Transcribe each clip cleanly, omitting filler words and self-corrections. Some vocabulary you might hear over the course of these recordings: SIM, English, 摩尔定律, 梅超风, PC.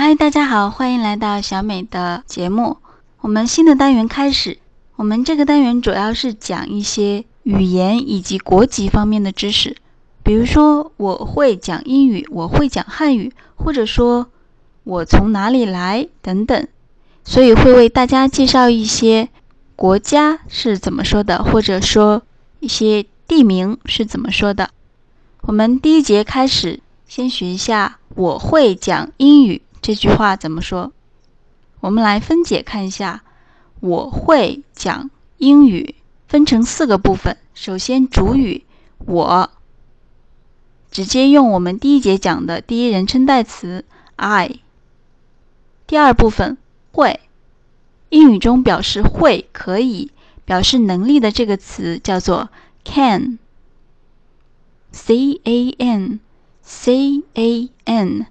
嗨，大家好，欢迎来到小美的节目。我们新的单元开始，我们这个单元主要是讲一些语言以及国籍方面的知识，比如说我会讲英语，我会讲汉语，或者说我从哪里来等等，所以会为大家介绍一些国家是怎么说的，或者说一些地名是怎么说的。我们第一节开始，先学一下我会讲英语这句话怎么说？我们来分解看一下，我会讲英语分成四个部分。首先主语我，直接用我们第一节讲的第一人称代词 I。 第二部分会，英语中表示会可以表示能力的这个词叫做 can， C-A-N C-A-N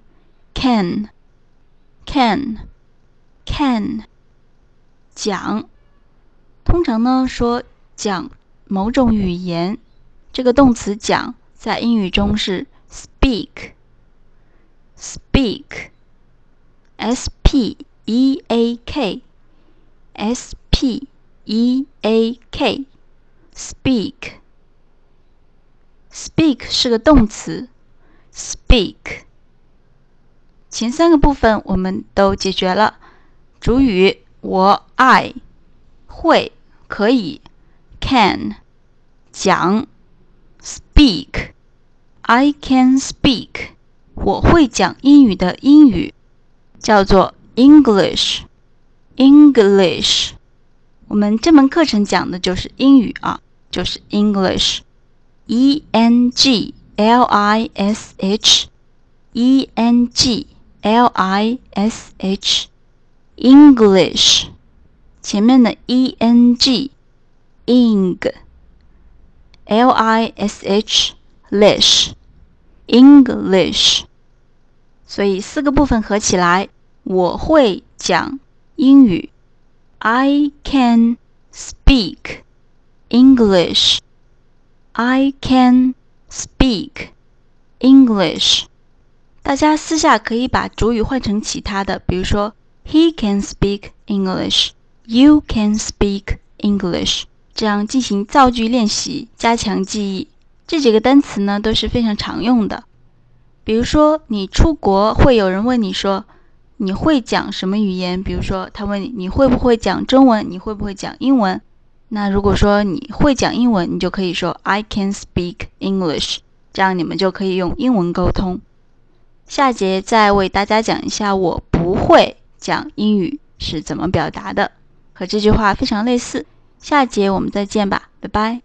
can 讲，通常呢说讲某种语言，这个动词讲在英语中是 speak S-P-E-A-K S-P-E-A-K speak 是个动词 speak。前三个部分我们都解决了，主语我 I， 会可以 can， 讲 speak， I can speak， 我会讲英语的英语叫做 English。 我们这门课程讲的就是英语啊，就是 English， E-N-G-L-I-S-H English， 前面的 E-N-G L-I-S-H English， 所以四个部分合起来，我会讲英语 I can speak English I can speak English。 大家私下可以把主语换成其他的，比如说 He can speak English You can speak English， 这样进行造句练习，加强记忆。这几个单词呢都是非常常用的，比如说你出国会有人问你说你会讲什么语言，比如说他问你你会不会讲中文，你会不会讲英文，那如果说你会讲英文，你就可以说 I can speak English， 这样你们就可以用英文沟通。下节再为大家讲一下我不会讲英语是怎么表达的，和这句话非常类似。下节我们再见吧，拜拜。